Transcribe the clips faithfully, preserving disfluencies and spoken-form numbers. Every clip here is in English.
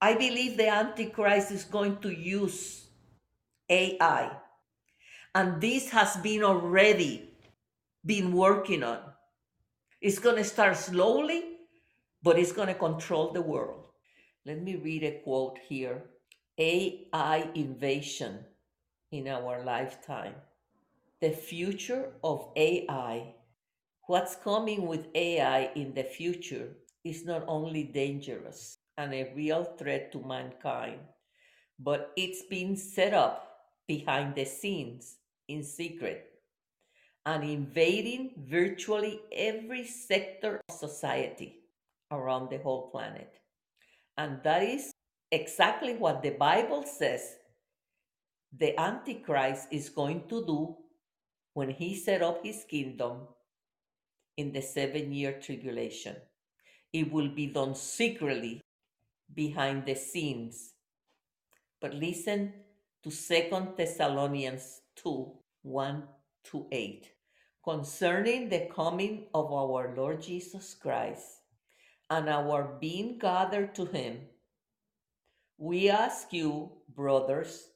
I believe the Antichrist is going to use A I. And this has been already been working on. It's going to start slowly, but it's going to control the world. Let me read a quote here. A I invasion in our lifetime. The future of A I. What's coming with A I in the future is not only dangerous and a real threat to mankind, but it's been set up behind the scenes in secret and invading virtually every sector of society around the whole planet. And that is exactly what the Bible says the Antichrist is going to do when he set up his kingdom in the seven-year tribulation. It will be done secretly behind the scenes. But listen to Second Thessalonians two, one to eight. Concerning the coming of our Lord Jesus Christ and our being gathered to him, we ask you, brothers,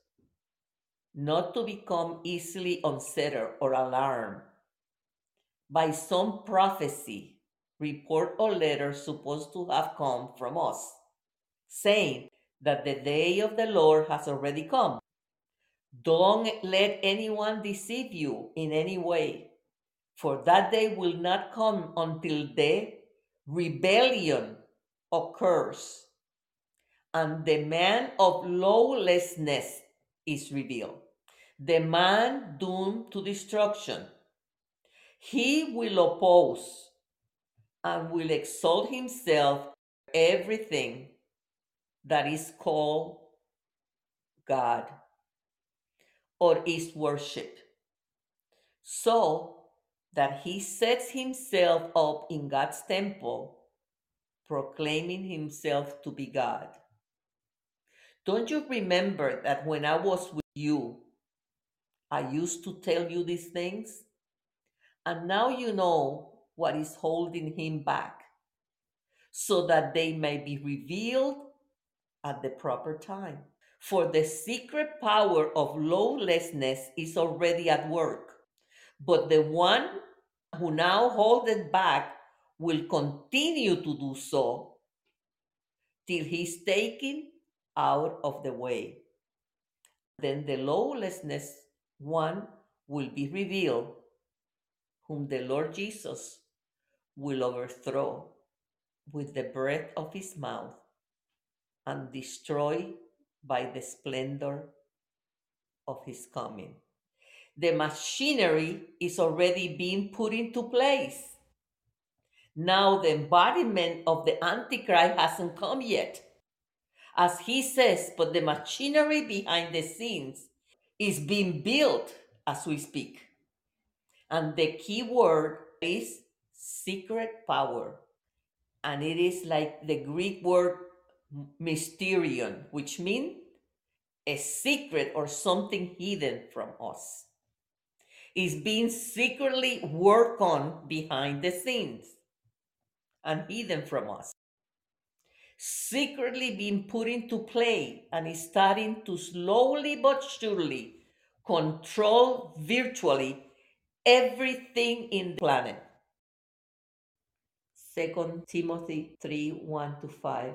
not to become easily unsettled or alarmed by some prophecy, report, or letter supposed to have come from us, saying that the day of the Lord has already come. Don't let anyone deceive you in any way, for that day will not come until the rebellion occurs and the man of lawlessness is revealed, the man doomed to destruction. He will oppose and will exalt himself everything that is called God or is worship, so that he sets himself up in God's temple, proclaiming himself to be God. Don't you remember that when I was with you, I used to tell you these things? And now you know what is holding him back, so that they may be revealed at the proper time. For the secret power of lawlessness is already at work, but the one who now holds it back will continue to do so till he's taken out of the way. Then the lawlessness one will be revealed, whom the Lord Jesus will overthrow with the breath of his mouth and destroy by the splendor of his coming. The machinery is already being put into place. Now the embodiment of the Antichrist hasn't come yet, as he says, but the machinery behind the scenes is being built as we speak. And the key word is secret power. And it is like the Greek word Mysterion, which means a secret or something hidden from us. It's being secretly worked on behind the scenes and hidden from us. Secretly being put into play, and is starting to slowly but surely control virtually everything in the planet. Second Timothy three, one to five.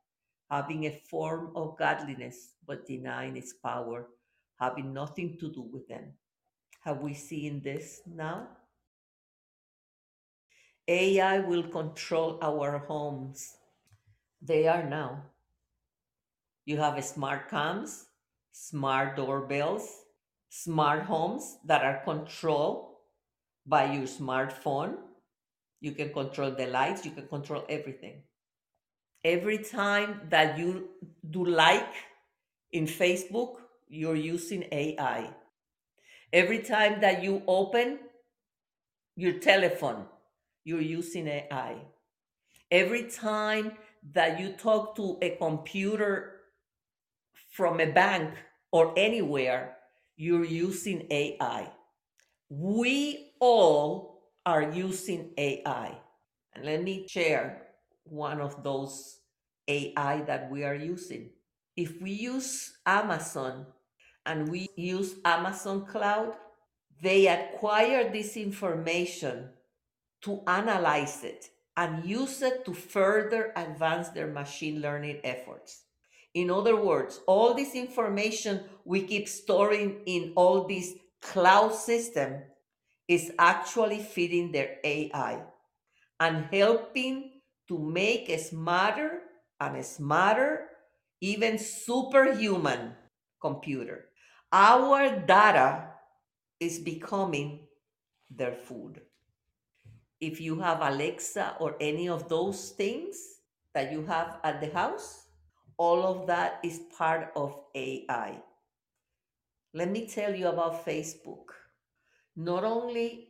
having a form of godliness but denying its power, having nothing to do with them. Have we seen this now? A I will control our homes. They are now. You have smart cams, smart doorbells, smart homes that are controlled by your smartphone. You can control the lights, you can control everything. Every time that you do like in Facebook, you're using A I. Every time that you open your telephone, you're using A I. Every time that you talk to a computer from a bank or anywhere, you're using A I. We all are using A I. And let me share one of those A I that we are using. If we use Amazon and we use Amazon Cloud, they acquire this information to analyze it and use it to further advance their machine learning efforts. In other words, all this information we keep storing in all this cloud system is actually feeding their A I and helping to make a smarter and smarter, even superhuman computer. Our data is becoming their food. If you have Alexa or any of those things that you have at the house, all of that is part of A I. Let me tell you about Facebook. Not only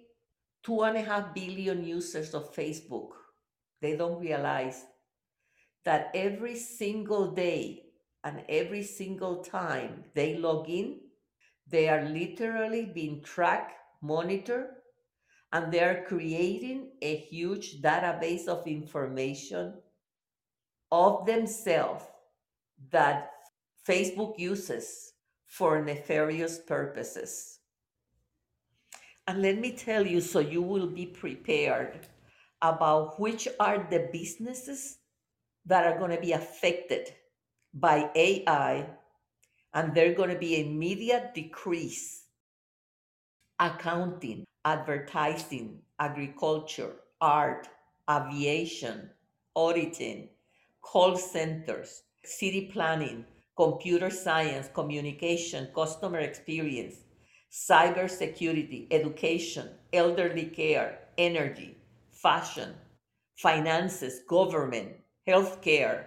two and a half billion users of Facebook, they don't realize that every single day and every single time they log in, they are literally being tracked, monitored, and they are creating a huge database of information of themselves that Facebook uses for nefarious purposes. And let me tell you, so you will be prepared about which are the businesses that are going to be affected by A I, and they're going to be immediate decrease. Accounting, advertising, agriculture, art, aviation, auditing, call centers, city planning, computer science, communication, customer experience, cybersecurity, education, elderly care, energy, fashion, finances, government, healthcare,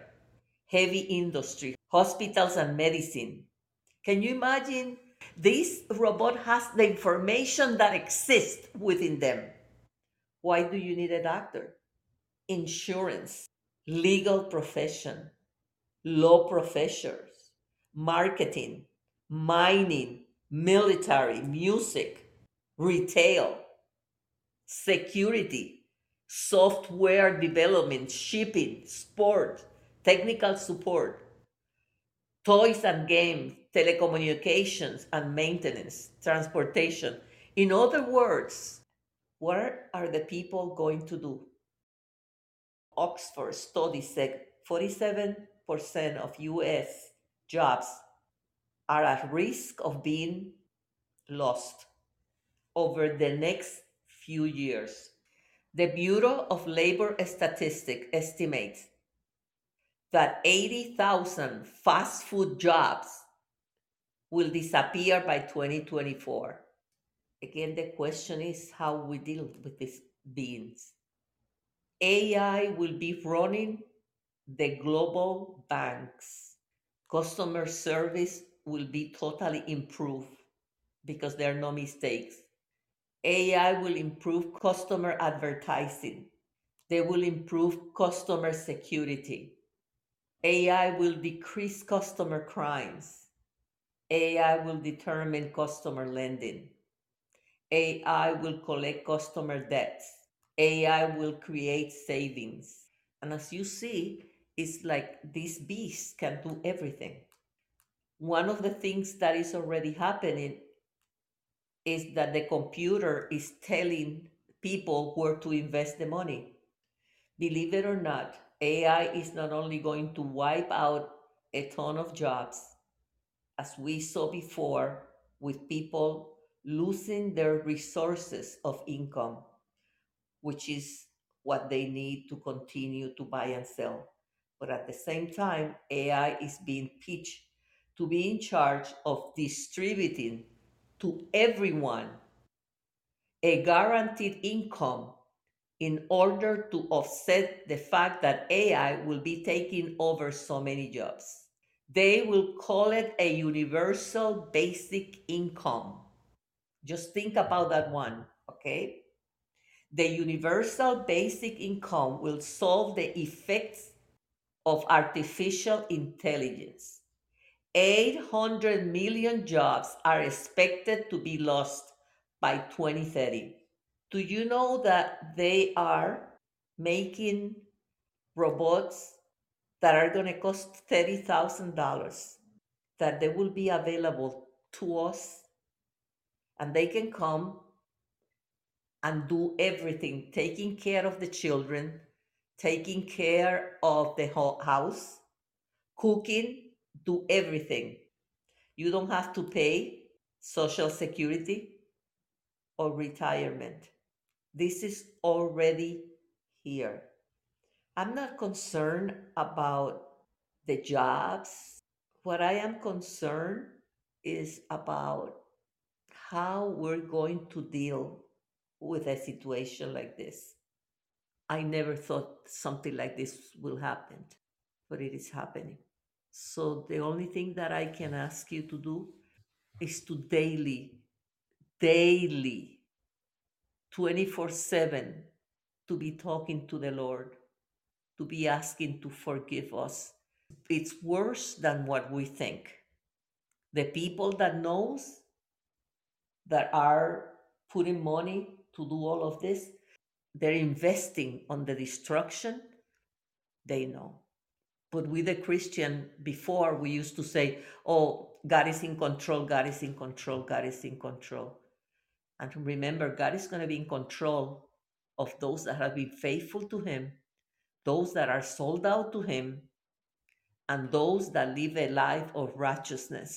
heavy industry, hospitals and medicine. Can you imagine? This robot has the information that exists within them. Why do you need a doctor? Insurance, legal profession, law professors, marketing, mining, military, music, retail, security, software development, shipping, sport, technical support, toys and games, telecommunications and maintenance, transportation. In other words, what are the people going to do? Oxford study said forty-seven percent of U S jobs are at risk of being lost over the next few years. The Bureau of Labor Statistics estimates that eighty thousand fast food jobs will disappear by twenty twenty-four. Again, the question is how we deal with these beings. A I will be running the global banks. Customer service will be totally improved because there are no mistakes. A I will improve customer advertising. They will improve customer security. A I will decrease customer crimes. A I will determine customer lending. A I will collect customer debts. A I will create savings. And as you see, it's like these beasts can do everything. One of the things that is already happening is that the computer is telling people where to invest the money. Believe it or not, A I is not only going to wipe out a ton of jobs, as we saw before, with people losing their resources of income, which is what they need to continue to buy and sell. But at the same time, A I is being pitched to be in charge of distributing to everyone a guaranteed income in order to offset the fact that A I will be taking over so many jobs. They will call it a universal basic income. Just think about that one, okay? The universal basic income will solve the effects of artificial intelligence. eight hundred million jobs are expected to be lost by twenty thirty. Do you know that they are making robots that are going to cost thirty thousand dollars, that they will be available to us, and they can come and do everything, taking care of the children, taking care of the whole house, cooking, do everything. You don't have to pay Social Security or retirement. This is already here. I'm not concerned about the jobs. What I am concerned is about how we're going to deal with a situation like this. I never thought something like this will happen, but it is happening. So the only thing that I can ask you to do is to daily, daily, twenty-four seven, to be talking to the Lord, to be asking to forgive us. It's worse than what we think. The people that knows, that are putting money to do all of this, they're investing on the destruction, they know. But with the Christian, before we used to say, oh, God is in control, God is in control, God is in control. And remember, God is going to be in control of those that have been faithful to him, those that are sold out to him, and those that live a life of righteousness.